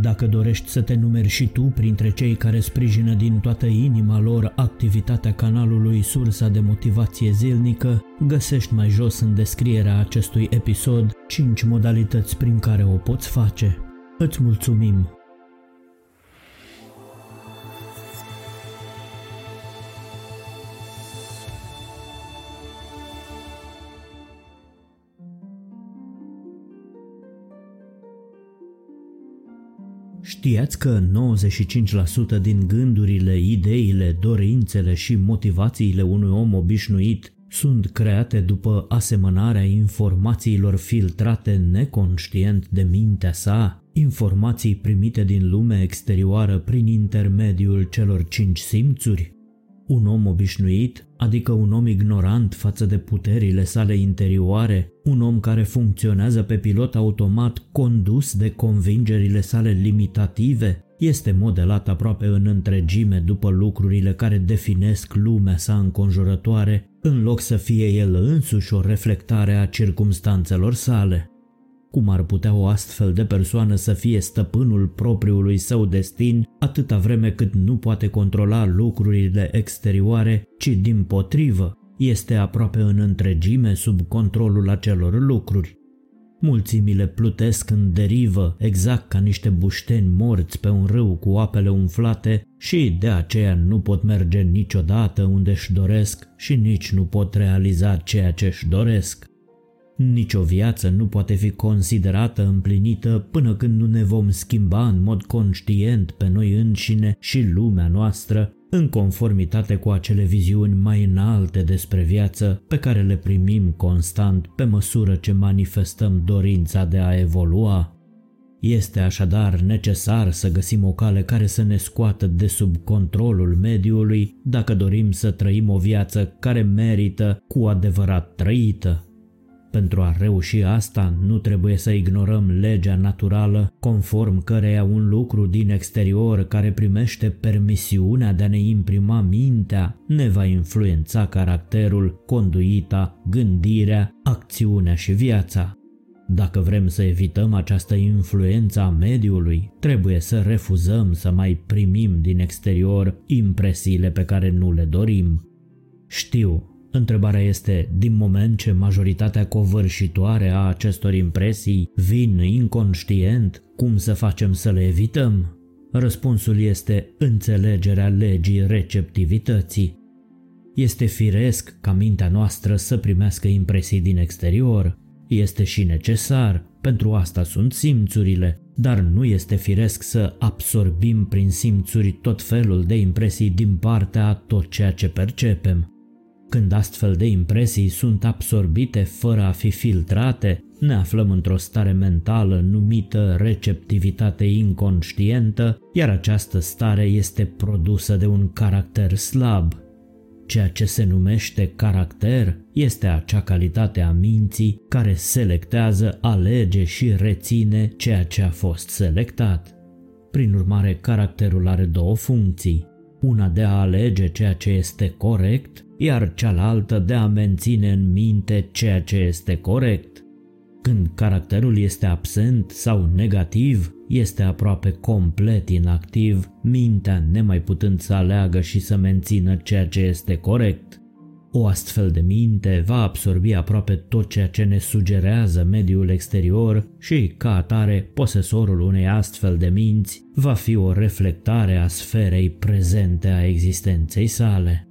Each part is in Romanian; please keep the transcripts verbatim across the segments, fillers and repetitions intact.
Dacă dorești să te numeri și tu printre cei care sprijină din toată inima lor activitatea canalului Sursa de Motivație Zilnică, găsești mai jos în descrierea acestui episod cinci modalități prin care o poți face. Îți mulțumim! Știați că nouăzeci și cinci la sută din gândurile, ideile, dorințele și motivațiile unui om obișnuit sunt create după asemănarea informațiilor filtrate neconștient de mintea sa, informații primite din lumea exterioară prin intermediul celor cinci simțuri? Un om obișnuit, adică un om ignorant față de puterile sale interioare, un om care funcționează pe pilot automat condus de convingerile sale limitative, este modelat aproape în întregime după lucrurile care definesc lumea sa înconjurătoare, în loc să fie el însuși o reflectare a circumstanțelor sale. Cum ar putea o astfel de persoană să fie stăpânul propriului său destin atâta vreme cât nu poate controla lucrurile exterioare, ci dimpotrivă, este aproape în întregime sub controlul acelor lucruri? Mulțimile plutesc în derivă, exact ca niște bușteni morți pe un râu cu apele umflate și de aceea nu pot merge niciodată unde își doresc și nici nu pot realiza ceea ce își doresc. Nici o viață nu poate fi considerată împlinită până când nu ne vom schimba în mod conștient pe noi înșine și lumea noastră, în conformitate cu acele viziuni mai înalte despre viață pe care le primim constant pe măsură ce manifestăm dorința de a evolua. Este așadar necesar să găsim o cale care să ne scoată de sub controlul mediului dacă dorim să trăim o viață care merită cu adevărat trăită. Pentru a reuși asta, nu trebuie să ignorăm legea naturală, conform căreia un lucru din exterior care primește permisiunea de a ne imprima mintea ne va influența caracterul, conduita, gândirea, acțiunea și viața. Dacă vrem să evităm această influență a mediului, trebuie să refuzăm să mai primim din exterior impresiile pe care nu le dorim. Știu, întrebarea este, din moment ce majoritatea covârșitoare a acestor impresii vin inconștient, cum să facem să le evităm? Răspunsul este înțelegerea legii receptivității. Este firesc ca mintea noastră să primească impresii din exterior. Este și necesar, pentru asta sunt simțurile, dar nu este firesc să absorbim prin simțuri tot felul de impresii din partea a tot ceea ce percepem. Când astfel de impresii sunt absorbite fără a fi filtrate, ne aflăm într-o stare mentală numită receptivitate inconștientă, iar această stare este produsă de un caracter slab. Ceea ce se numește caracter este acea calitate a minții care selectează, alege și reține ceea ce a fost selectat. Prin urmare, caracterul are două funcții. Una de a alege ceea ce este corect, iar cealaltă de a menține în minte ceea ce este corect. Când caracterul este absent sau negativ, este aproape complet inactiv, mintea nemaiputând să aleagă și să mențină ceea ce este corect. O astfel de minte va absorbi aproape tot ceea ce ne sugerează mediul exterior și, ca atare, posesorul unei astfel de minți va fi o reflectare a sferei prezente a existenței sale.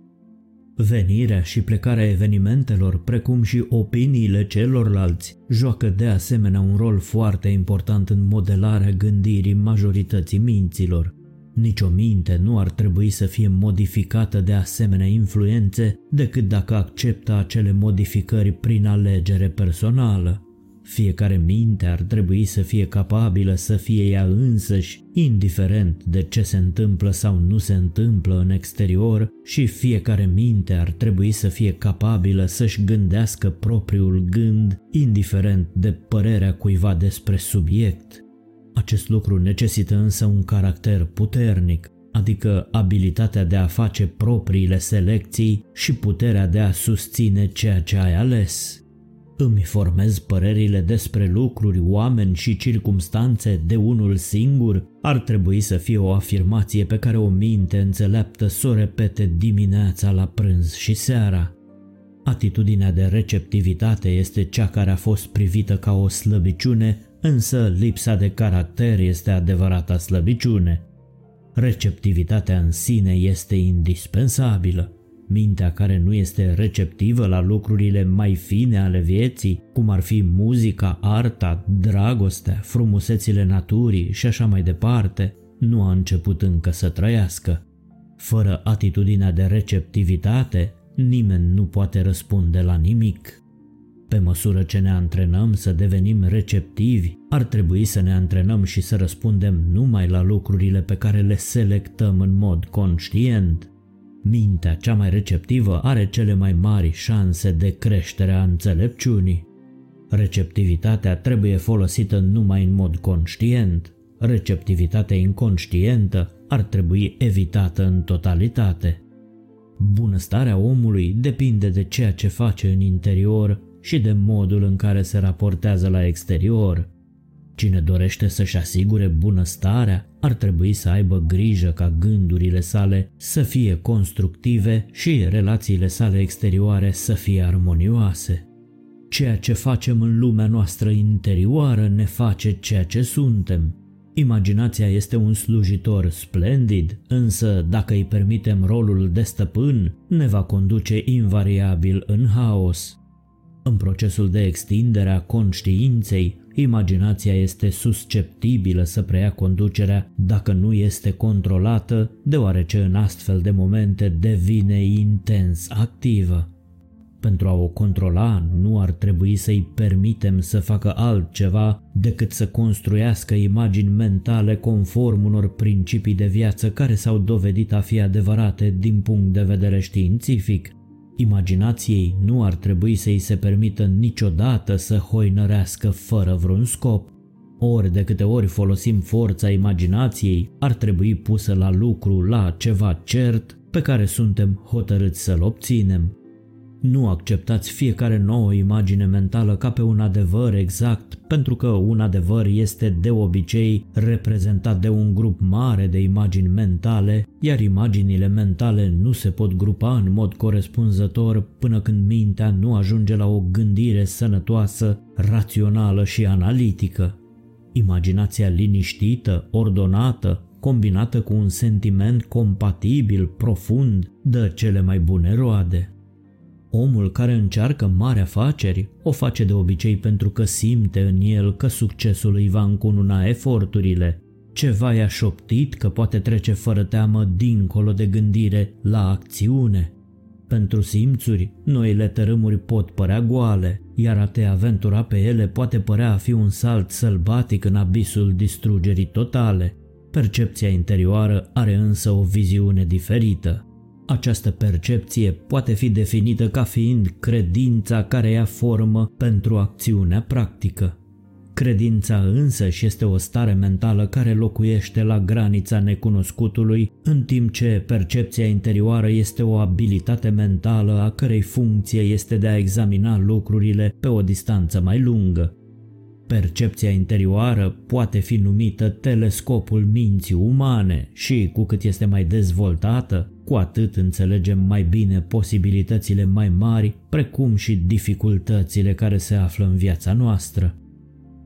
Venirea și plecarea evenimentelor, precum și opiniile celorlalți, joacă de asemenea un rol foarte important în modelarea gândirii majorității minților. Nici o minte nu ar trebui să fie modificată de asemenea influențe decât dacă acceptă acele modificări prin alegere personală. Fiecare minte ar trebui să fie capabilă să fie ea însăși, indiferent de ce se întâmplă sau nu se întâmplă în exterior, și fiecare minte ar trebui să fie capabilă să-și gândească propriul gând, indiferent de părerea cuiva despre subiect. Acest lucru necesită însă un caracter puternic, adică abilitatea de a face propriile selecții și puterea de a susține ceea ce ai ales. Îmi formez părerile despre lucruri, oameni și circumstanțe de unul singur, ar trebui să fie o afirmație pe care o minte înțeleaptă să o repete dimineața la prânz și seara. Atitudinea de receptivitate este cea care a fost privită ca o slăbiciune, însă lipsa de caracter este adevărata slăbiciune. Receptivitatea în sine este indispensabilă. Mintea care nu este receptivă la lucrurile mai fine ale vieții, cum ar fi muzica, arta, dragostea, frumusețile naturii și așa mai departe, nu a început încă să trăiască. Fără atitudinea de receptivitate, nimeni nu poate răspunde la nimic. Pe măsură ce ne antrenăm să devenim receptivi, ar trebui să ne antrenăm și să răspundem numai la lucrurile pe care le selectăm în mod conștient. Mintea cea mai receptivă are cele mai mari șanse de creștere a înțelepciunii. Receptivitatea trebuie folosită numai în mod conștient. Receptivitatea inconștientă ar trebui evitată în totalitate. Bunăstarea omului depinde de ceea ce face în interior și de modul în care se raportează la exterior. Cine dorește să-și asigure bunăstarea, ar trebui să aibă grijă ca gândurile sale să fie constructive și relațiile sale exterioare să fie armonioase. Ceea ce facem în lumea noastră interioară ne face ceea ce suntem. Imaginația este un slujitor splendid, însă dacă îi permitem rolul de stăpân, ne va conduce invariabil în haos. În procesul de extindere a conștiinței, imaginația este susceptibilă să preia conducerea dacă nu este controlată, deoarece în astfel de momente devine intens activă. Pentru a o controla, nu ar trebui să-i permitem să facă altceva decât să construiască imagini mentale conform unor principii de viață care s-au dovedit a fi adevărate din punct de vedere științific. Imaginației nu ar trebui să îi se permită niciodată să hoinărească fără vreun scop. Ori de câte ori folosim forța imaginației, ar trebui pusă la lucru la ceva cert pe care suntem hotărâți să-l obținem. Nu acceptați fiecare nouă imagine mentală ca pe un adevăr exact, pentru că un adevăr este de obicei reprezentat de un grup mare de imagini mentale, iar imaginile mentale nu se pot grupa în mod corespunzător până când mintea nu ajunge la o gândire sănătoasă, rațională și analitică. Imaginația liniștită, ordonată, combinată cu un sentiment compatibil, profund, dă cele mai bune roade. Omul care încearcă mari afaceri o face de obicei pentru că simte în el că succesul îi va încununa eforturile. Ceva i-a șoptit că poate trece fără teamă dincolo de gândire la acțiune. Pentru simțuri, noile tărâmuri pot părea goale, iar a te aventura pe ele poate părea a fi un salt sălbatic în abisul distrugerii totale. Percepția interioară are însă o viziune diferită. Această percepție poate fi definită ca fiind credința care ia formă pentru acțiunea practică. Credința însăși este o stare mentală care locuiește la granița necunoscutului, în timp ce percepția interioară este o abilitate mentală a cărei funcție este de a examina lucrurile pe o distanță mai lungă. Percepția interioară poate fi numită telescopul minții umane și, cu cât este mai dezvoltată, cu atât înțelegem mai bine posibilitățile mai mari, precum și dificultățile care se află în viața noastră.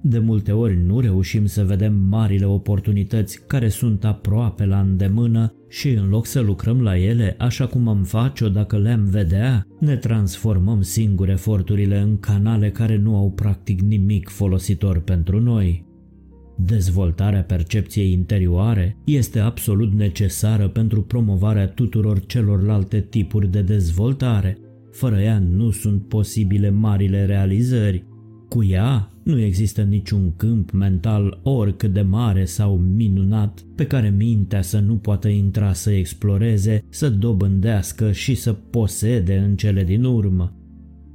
De multe ori nu reușim să vedem marile oportunități care sunt aproape la îndemână și în loc să lucrăm la ele așa cum am face-o dacă le-am vedea, ne transformăm singuri eforturile în canale care nu au practic nimic folositor pentru noi. Dezvoltarea percepției interioare este absolut necesară pentru promovarea tuturor celorlalte tipuri de dezvoltare. Fără ea nu sunt posibile marile realizări. Cu ea nu există niciun câmp mental, oricât de mare sau minunat, pe care mintea să nu poată intra să exploreze, să dobândească și să posede în cele din urmă.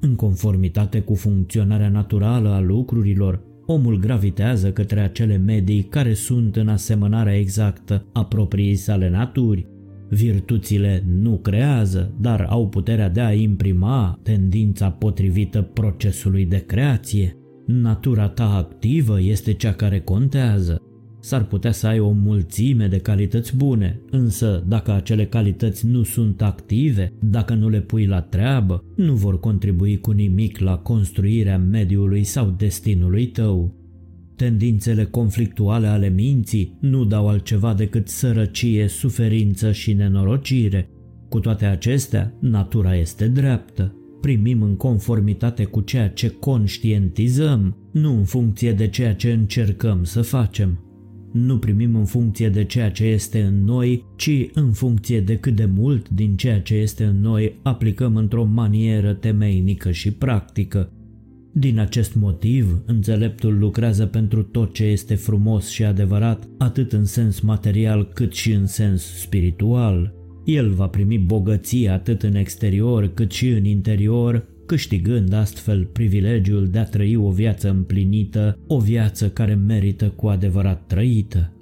În conformitate cu funcționarea naturală a lucrurilor, omul gravitează către acele medii care sunt în asemănarea exactă a propriei sale naturi. Virtuțile nu creează, dar au puterea de a imprima tendința potrivită procesului de creație. Natura ta activă este cea care contează. S-ar putea să ai o mulțime de calități bune, însă dacă acele calități nu sunt active, dacă nu le pui la treabă, nu vor contribui cu nimic la construirea mediului sau destinului tău. Tendințele conflictuale ale minții nu dau altceva decât sărăcie, suferință și nenorocire. Cu toate acestea, natura este dreaptă. Primim în conformitate cu ceea ce conștientizăm, nu în funcție de ceea ce încercăm să facem. Nu primim în funcție de ceea ce este în noi, ci în funcție de cât de mult din ceea ce este în noi aplicăm într-o manieră temeinică și practică. Din acest motiv, înțeleptul lucrează pentru tot ce este frumos și adevărat, atât în sens material cât și în sens spiritual. El va primi bogăție atât în exterior cât și în interior, câștigând astfel privilegiul de a trăi o viață împlinită, o viață care merită cu adevărat trăită.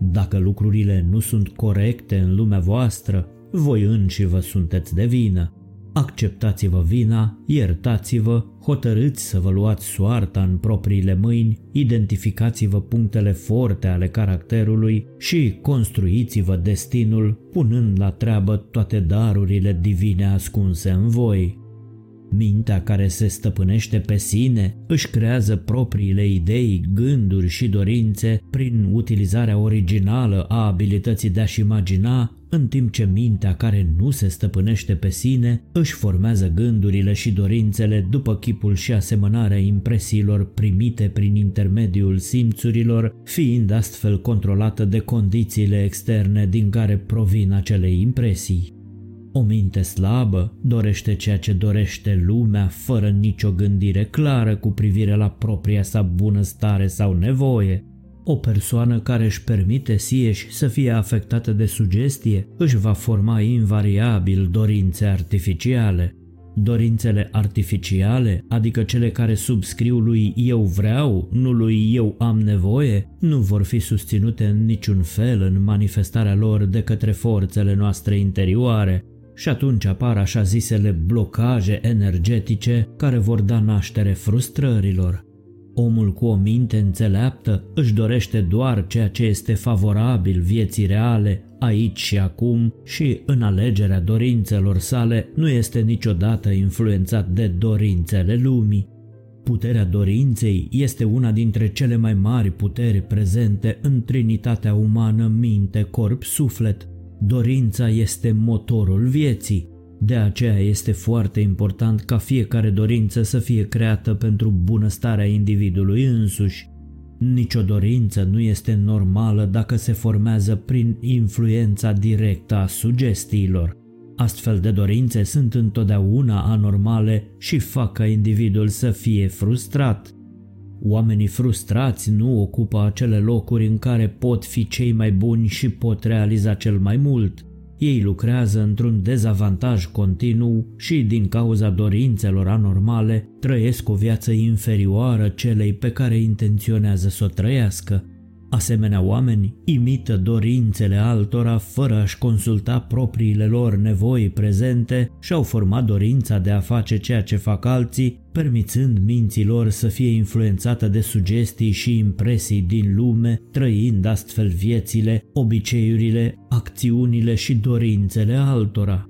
Dacă lucrurile nu sunt corecte în lumea voastră, voi înși vă sunteți de vină. Acceptați-vă vina, iertați-vă, hotărâți să vă luați soarta în propriile mâini, identificați-vă punctele forte ale caracterului și construiți-vă destinul, punând la treabă toate darurile divine ascunse în voi. Mintea care se stăpânește pe sine își creează propriile idei, gânduri și dorințe prin utilizarea originală a abilității de a-și imagina, în timp ce mintea care nu se stăpânește pe sine își formează gândurile și dorințele după chipul și asemănarea impresiilor primite prin intermediul simțurilor, fiind astfel controlată de condițiile externe din care provin acele impresii. O minte slabă dorește ceea ce dorește lumea fără nicio gândire clară cu privire la propria sa bunăstare sau nevoie. O persoană care își permite sieși să fie afectată de sugestie își va forma invariabil dorințe artificiale. Dorințele artificiale, adică cele care subscriu lui eu vreau, nu lui eu am nevoie, nu vor fi susținute în niciun fel în manifestarea lor de către forțele noastre interioare. Și atunci apar așa zisele blocaje energetice care vor da naștere frustrărilor. Omul cu o minte înțeleaptă își dorește doar ceea ce este favorabil vieții reale, aici și acum, și în alegerea dorințelor sale nu este niciodată influențat de dorințele lumii. Puterea dorinței este una dintre cele mai mari puteri prezente în trinitatea umană minte-corp-suflet. Dorința este motorul vieții. De aceea este foarte important ca fiecare dorință să fie creată pentru bunăstarea individului însuși. Nicio dorință nu este normală dacă se formează prin influența directă a sugestiilor. Astfel de dorințe sunt întotdeauna anormale și fac ca individul să fie frustrat. Oamenii frustrați nu ocupă acele locuri în care pot fi cei mai buni și pot realiza cel mai mult. Ei lucrează într-un dezavantaj continuu și, din cauza dorințelor anormale, trăiesc o viață inferioară celei pe care intenționează să o trăiască. Asemenea oameni imită dorințele altora fără a-și consulta propriile lor nevoi prezente și au format dorința de a face ceea ce fac alții, permițând minților să fie influențată de sugestii și impresii din lume, trăind astfel viețile, obiceiurile, acțiunile și dorințele altora.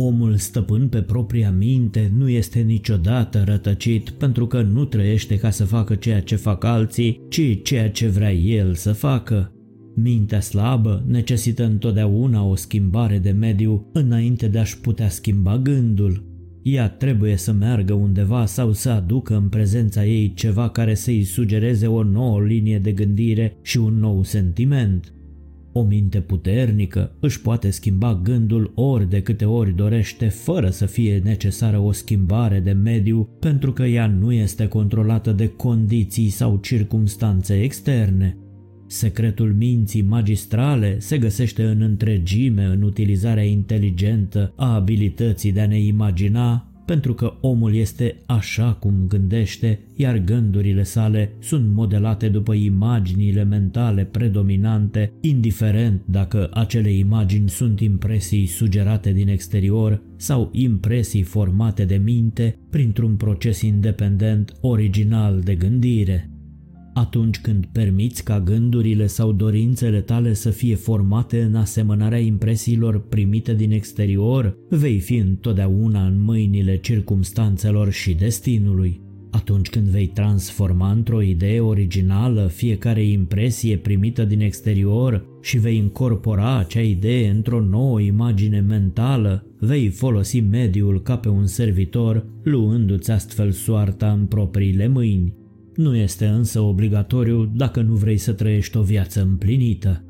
Omul stăpân pe propria minte nu este niciodată rătăcit pentru că nu trăiește ca să facă ceea ce fac alții, ci ceea ce vrea el să facă. Mintea slabă necesită întotdeauna o schimbare de mediu înainte de a-și putea schimba gândul. Ea trebuie să meargă undeva sau să aducă în prezența ei ceva care să-i sugereze o nouă linie de gândire și un nou sentiment. O minte puternică își poate schimba gândul ori de câte ori dorește fără să fie necesară o schimbare de mediu, pentru că ea nu este controlată de condiții sau circumstanțe externe. Secretul minții magistrale se găsește în întregime în utilizarea inteligentă a abilității de a ne imagina, pentru că omul este așa cum gândește, iar gândurile sale sunt modelate după imaginile mentale predominante, indiferent dacă acele imagini sunt impresii sugerate din exterior sau impresii formate de minte printr-un proces independent original de gândire. Atunci când permiți ca gândurile sau dorințele tale să fie formate în asemănarea impresiilor primite din exterior, vei fi întotdeauna în mâinile circumstanțelor și destinului. Atunci când vei transforma într-o idee originală fiecare impresie primită din exterior și vei incorpora acea idee într-o nouă imagine mentală, vei folosi mediul ca pe un servitor, luându-ți astfel soarta în propriile mâini. Nu este însă obligatoriu dacă nu vrei să trăiești o viață împlinită.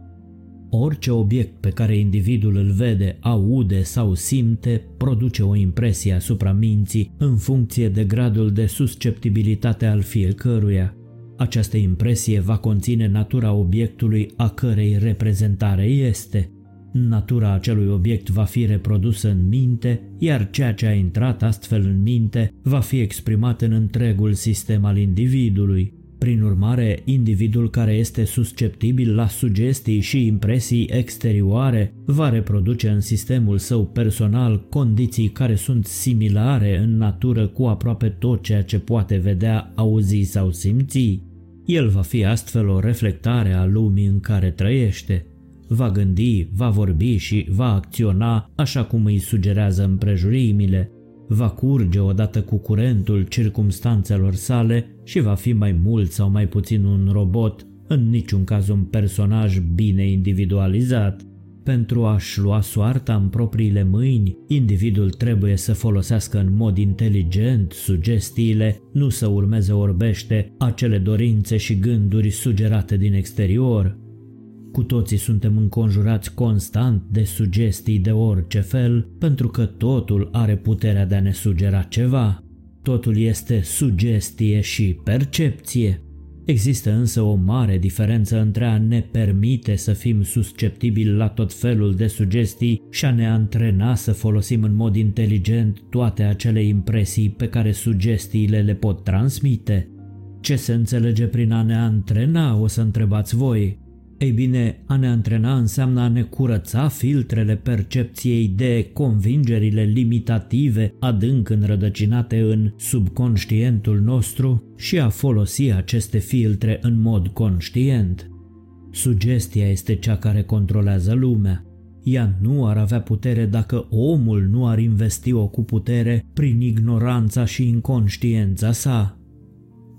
Orice obiect pe care individul îl vede, aude sau simte produce o impresie asupra minții în funcție de gradul de susceptibilitate al fiecăruia. Această impresie va conține natura obiectului a cărei reprezentare este. Natura acelui obiect va fi reprodusă în minte, iar ceea ce a intrat astfel în minte va fi exprimat în întregul sistem al individului. Prin urmare, individul care este susceptibil la sugestii și impresii exterioare va reproduce în sistemul său personal condiții care sunt similare în natură cu aproape tot ceea ce poate vedea, auzi sau simți. El va fi astfel o reflectare a lumii în care trăiește. Va gândi, va vorbi și va acționa așa cum îi sugerează împrejurimile, va curge odată cu curentul circumstanțelor sale și va fi mai mult sau mai puțin un robot, în niciun caz un personaj bine individualizat. Pentru a-și lua soarta în propriile mâini, individul trebuie să folosească în mod inteligent sugestiile, nu să urmeze orbește acele dorințe și gânduri sugerate din exterior. Cu toții suntem înconjurați constant de sugestii de orice fel, pentru că totul are puterea de a ne sugera ceva. Totul este sugestie și percepție. Există însă o mare diferență între a ne permite să fim susceptibili la tot felul de sugestii și a ne antrena să folosim în mod inteligent toate acele impresii pe care sugestiile le pot transmite. Ce se înțelege prin a ne antrena, o să întrebați voi? Ei bine, a ne antrena înseamnă a ne curăța filtrele percepției de convingerile limitative adânc înrădăcinate în subconștientul nostru și a folosi aceste filtre în mod conștient. Sugestia este cea care controlează lumea. Ea nu ar avea putere dacă omul nu ar investi-o cu putere prin ignoranța și inconștiența sa.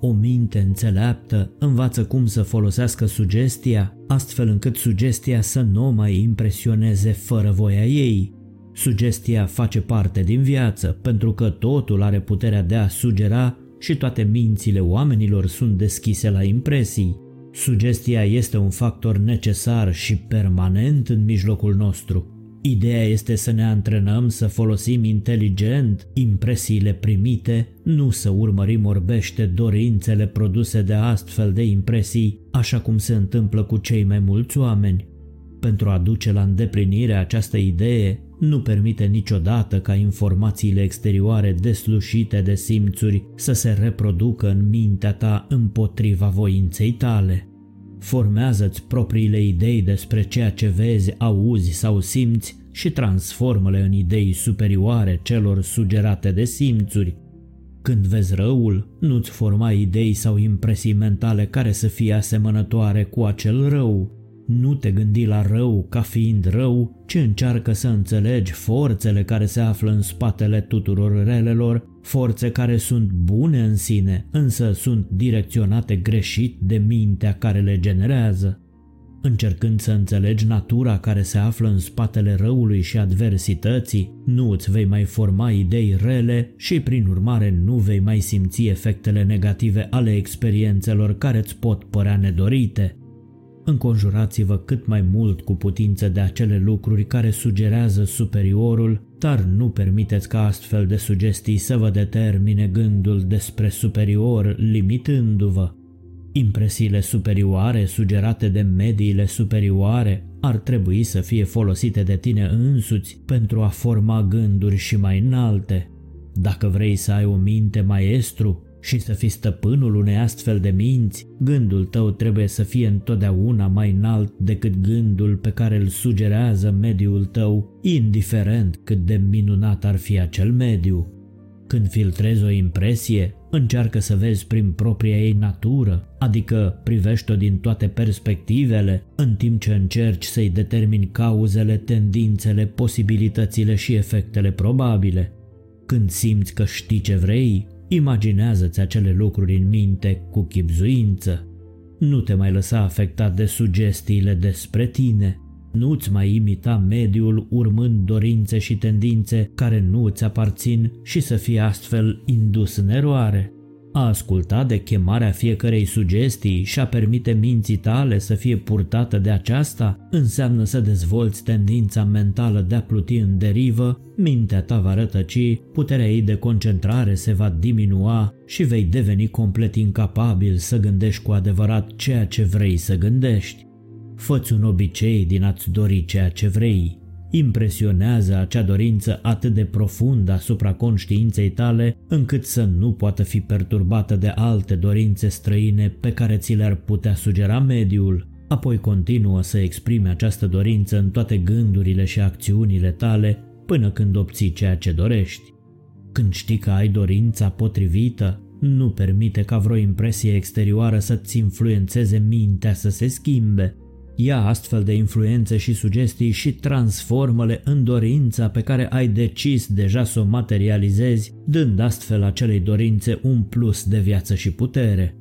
O minte înțeleaptă învață cum să folosească sugestia, astfel încât sugestia să nu o mai impresioneze fără voia ei. Sugestia face parte din viață, pentru că totul are puterea de a sugera și toate mințile oamenilor sunt deschise la impresii. Sugestia este un factor necesar și permanent în mijlocul nostru. Ideea este să ne antrenăm să folosim inteligent impresiile primite, nu să urmărim orbește dorințele produse de astfel de impresii, așa cum se întâmplă cu cei mai mulți oameni. Pentru a duce la îndeplinire această idee, nu permite niciodată ca informațiile exterioare deslușite de simțuri să se reproducă în mintea ta împotriva voinței tale. Formează-ți propriile idei despre ceea ce vezi, auzi sau simți și transformă-le în idei superioare celor sugerate de simțuri. Când vezi răul, nu-ți forma idei sau impresii mentale care să fie asemănătoare cu acel rău. Nu te gândi la rău ca fiind rău, ci încearcă să înțelegi forțele care se află în spatele tuturor relelor, forțe care sunt bune în sine, însă sunt direcționate greșit de mintea care le generează. Încercând să înțelegi natura care se află în spatele răului și adversității, nu îți vei mai forma idei rele și prin urmare nu vei mai simți efectele negative ale experiențelor care îți pot părea nedorite. Înconjurați-vă cât mai mult cu putință de acele lucruri care sugerează superiorul, dar nu permiteți ca astfel de sugestii să vă determine gândul despre superior, limitându-vă. Impresiile superioare sugerate de mediile superioare ar trebui să fie folosite de tine însuți pentru a forma gânduri și mai înalte. Dacă vrei să ai o minte maestru și să fii stăpânul unei astfel de minți, gândul tău trebuie să fie întotdeauna mai înalt decât gândul pe care îl sugerează mediul tău, indiferent cât de minunat ar fi acel mediu. Când filtrezi o impresie, încearcă să vezi prin propria ei natură, adică privește-o din toate perspectivele, în timp ce încerci să-i determini cauzele, tendințele, posibilitățile și efectele probabile. Când simți că știi ce vrei, imaginează-ți acele lucruri în minte cu chibzuință. Nu te mai lăsa afectat de sugestiile despre tine. Nu-ți mai imita mediul urmând dorințe și tendințe care nu îți aparțin și să fii astfel indus în eroare. A asculta de chemarea fiecărei sugestii și a permite minții tale să fie purtată de aceasta înseamnă să dezvolți tendința mentală de a pluti în derivă, mintea ta va rătăci, puterea ei de concentrare se va diminua și vei deveni complet incapabil să gândești cu adevărat ceea ce vrei să gândești. Fă-ți un obicei din a-ți dori ceea ce vrei. Impresionează acea dorință atât de profundă asupra conștiinței tale, încât să nu poată fi perturbată de alte dorințe străine pe care ți le-ar putea sugera mediul. Apoi continuă să exprime această dorință în toate gândurile și acțiunile tale, până când obții ceea ce dorești. Când știi că ai dorința potrivită, nu permite ca vreo impresie exterioară să-ți influențeze mintea să se schimbe. Ia astfel de influențe și sugestii și transformă-le în dorința pe care ai decis deja să o materializezi, dând astfel acelei dorințe un plus de viață și putere.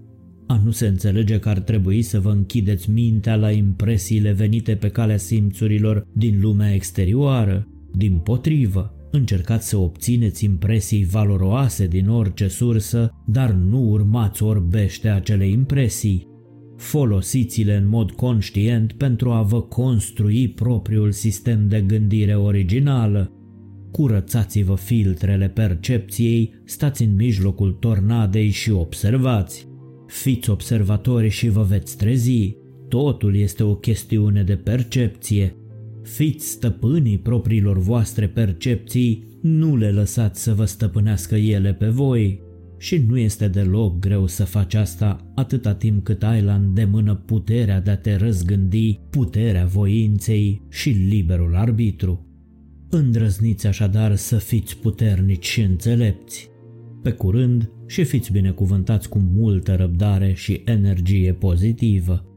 A nu se înțelege că ar trebui să vă închideți mintea la impresiile venite pe calea simțurilor din lumea exterioară. Dimpotrivă, încercați să obțineți impresii valoroase din orice sursă, dar nu urmați orbește acele impresii. Folosiți-le în mod conștient pentru a vă construi propriul sistem de gândire originală. Curățați-vă filtrele percepției, stați în mijlocul tornadei și observați. Fiți observatori și vă veți trezi. Totul este o chestiune de percepție. Fiți stăpânii propriilor voastre percepții, nu le lăsați să vă stăpânească ele pe voi. Și nu este deloc greu să faci asta atâta timp cât ai la îndemână puterea de a te răzgândi, puterea voinței și liberul arbitru. Îndrăzniți așadar să fiți puternici și înțelepți. Pe curând și fiți binecuvântați cu multă răbdare și energie pozitivă.